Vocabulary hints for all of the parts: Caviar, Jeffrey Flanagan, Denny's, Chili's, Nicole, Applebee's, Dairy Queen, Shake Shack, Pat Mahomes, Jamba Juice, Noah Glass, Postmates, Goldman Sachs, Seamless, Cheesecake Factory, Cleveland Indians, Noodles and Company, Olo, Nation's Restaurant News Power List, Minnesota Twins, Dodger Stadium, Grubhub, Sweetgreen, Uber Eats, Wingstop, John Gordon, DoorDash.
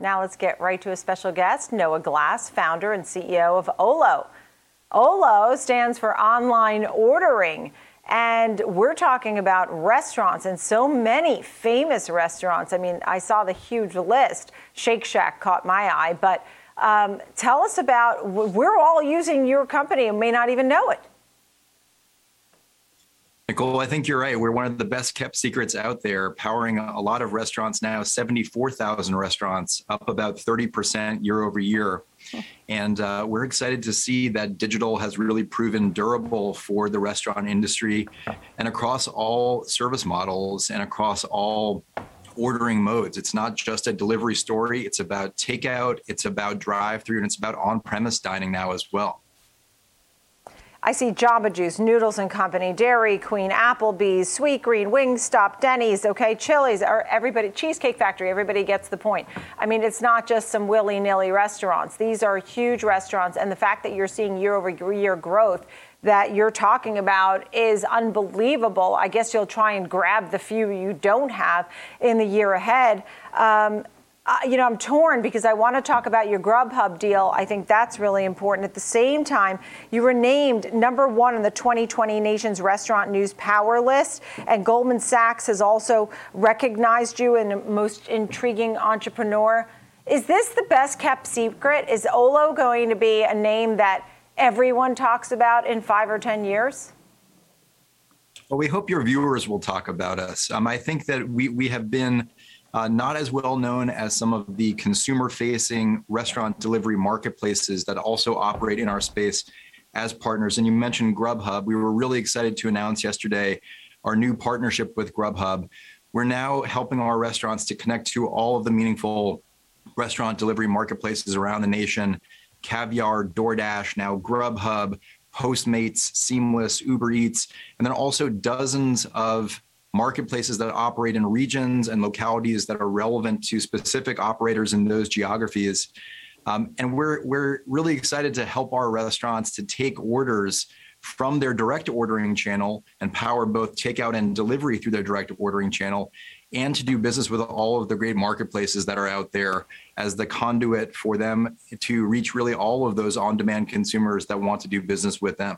Now let's get right to a special guest, Noah Glass, founder and CEO of Olo. Olo stands for online ordering, and we're talking about restaurants and so many famous restaurants. I mean, I saw the huge list. Shake Shack caught my eye, but tell us about, we're all using your company and may not even know it. Nicole, I think you're right. We're one of the best kept secrets out there, powering a lot of restaurants now, 74,000 restaurants, up about 30% year over year. And we're excited to see that digital has really proven durable for the restaurant industry and across all service models and across all ordering modes. It's not just a delivery story. It's about takeout, it's about drive-through, and it's about on-premise dining now as well. I see Jamba Juice, Noodles and Company, Dairy Queen, Applebee's, Sweetgreen, Wingstop, Denny's, okay, Chili's, or everybody, Cheesecake Factory, everybody gets the point. I mean, it's not just some willy-nilly restaurants. These are huge restaurants, and the fact that you're seeing year-over-year growth that you're talking about is unbelievable. I guess you'll try and grab the few you don't have in the year ahead. You know, I'm torn because I want to talk about your Grubhub deal. I think that's really important. At the same time, you were named number one on the 2020 Nation's Restaurant News Power List, and Goldman Sachs has also recognized you in the most intriguing entrepreneur. Is this the best kept secret? Is Olo going to be a name that everyone talks about in 5 or 10 years? Well, we hope your viewers will talk about us. I think that we have been not as well known as some of the consumer-facing restaurant delivery marketplaces that also operate in our space as partners. And you mentioned Grubhub. We were really excited to announce yesterday our new partnership with Grubhub. We're now helping our restaurants to connect to all of the meaningful restaurant delivery marketplaces around the nation: Caviar, DoorDash, now Grubhub, Postmates, Seamless, Uber Eats, and then also dozens of marketplaces that operate in regions and localities that are relevant to specific operators in those geographies. And we're really excited to help our restaurants to take orders from their direct ordering channel and power both takeout and delivery through their direct ordering channel, and to do business with all of the great marketplaces that are out there as the conduit for them to reach really all of those on-demand consumers that want to do business with them.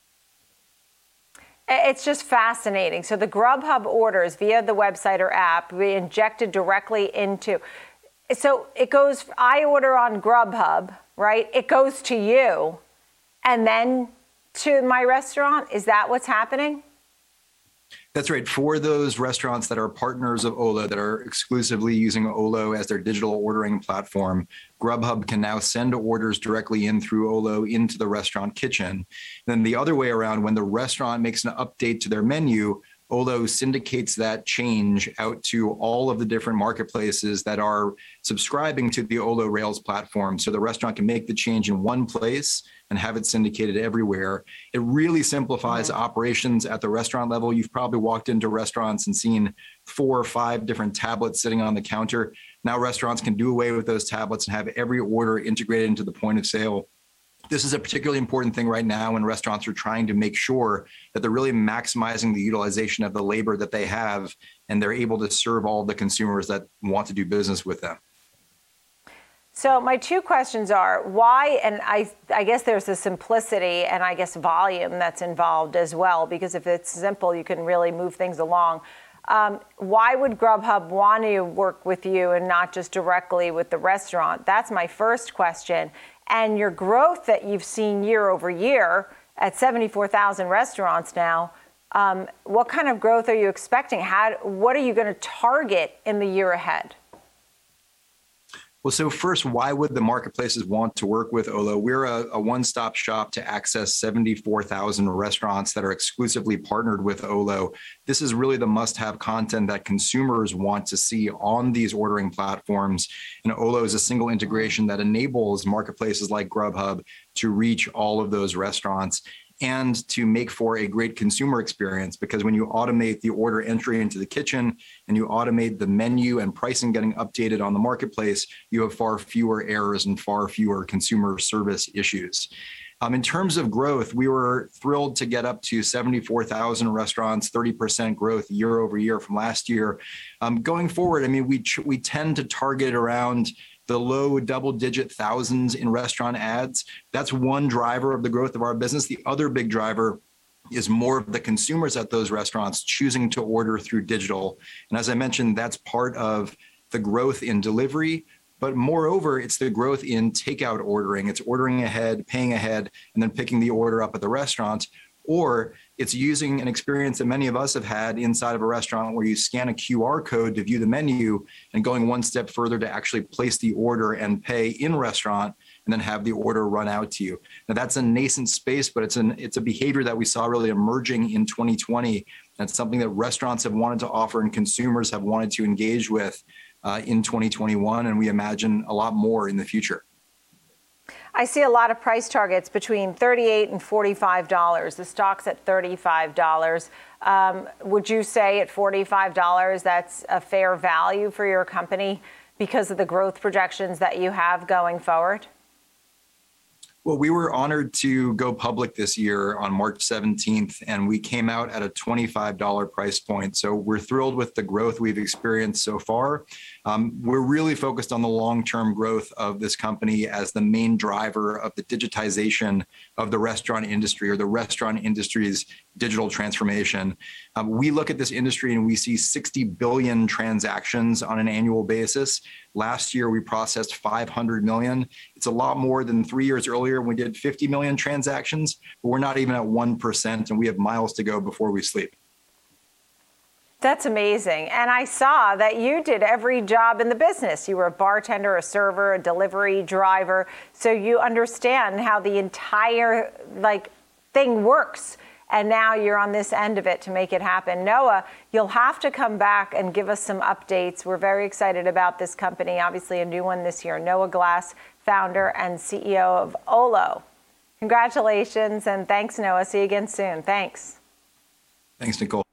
It's just fascinating. So the Grubhub orders via the website or app we injected directly into. So it goes, I order on Grubhub, right? It goes to you and then to my restaurant. Is that what's happening? That's right. For those restaurants that are partners of Olo, that are exclusively using Olo as their digital ordering platform, Grubhub can now send orders directly in through Olo into the restaurant kitchen. And then the other way around, when the restaurant makes an update to their menu, Olo syndicates that change out to all of the different marketplaces that are subscribing to the Olo Rails platform. So the restaurant can make the change in one place and have it syndicated everywhere. It really simplifies operations at the restaurant level. You've probably walked into restaurants and seen 4 or 5 different tablets sitting on the counter. Now restaurants can do away with those tablets and have every order integrated into the point of sale. This is a particularly important thing right now when restaurants are trying to make sure that they're really maximizing the utilization of the labor that they have, and they're able to serve all the consumers that want to do business with them. So my two questions are why, and I guess there's the simplicity and I guess volume that's involved as well, because if it's simple, you can really move things along. Why would Grubhub want to work with you and not just directly with the restaurant? That's my first question. And your growth that you've seen year over year at 74,000 restaurants now, what kind of growth are you expecting? What are you going to target in the year ahead? Well, so first, why would the marketplaces want to work with Olo? We're a one-stop shop to access 74,000 restaurants that are exclusively partnered with Olo. This is really the must-have content that consumers want to see on these ordering platforms. And Olo is a single integration that enables marketplaces like Grubhub to reach all of those restaurants and to make for a great consumer experience, because when you automate the order entry into the kitchen and you automate the menu and pricing getting updated on the marketplace, you have far fewer errors and far fewer consumer service issues. In terms of growth, we were thrilled to get up to 74,000 restaurants, 30% growth year over year from last year. Going forward, I mean, we tend to target around the low double-digit thousands in restaurant ads. That's one driver of the growth of our business. The other big driver is more of the consumers at those restaurants choosing to order through digital. And as I mentioned, that's part of the growth in delivery, but moreover, it's the growth in takeout ordering. It's ordering ahead, paying ahead, and then picking the order up at the restaurant. Or it's using an experience that many of us have had inside of a restaurant where you scan a QR code to view the menu and going one step further to actually place the order and pay in restaurant and then have the order run out to you. Now that's a nascent space, but it's a behavior that we saw really emerging in 2020. That's something that restaurants have wanted to offer and consumers have wanted to engage with in 2021, and we imagine a lot more in the future. I see a lot of price targets between $38 and $45. The stock's at $35. Would you say at $45 that's a fair value for your company because of the growth projections that you have going forward? Well, we were honored to go public this year on March 17th, and we came out at a $25 price point. So we're thrilled with the growth we've experienced so far. We're really focused on the long-term growth of this company as the main driver of the digitization of the restaurant industry or the restaurant industry's digital transformation. We look at this industry and we see 60 billion transactions on an annual basis. Last year, we processed 500 million. It's a lot more than 3 years earlier when we did 50 million transactions, but we're not even at 1%, and we have miles to go before we sleep. That's amazing. And I saw that you did every job in the business. You were a bartender, a server, a delivery driver. So you understand how the entire thing works. And now you're on this end of it to make it happen. Noah, you'll have to come back and give us some updates. We're very excited about this company, obviously a new one this year. Noah Glass, founder and CEO of Olo. Congratulations and thanks, Noah. See you again soon. Thanks. Thanks, Nicole.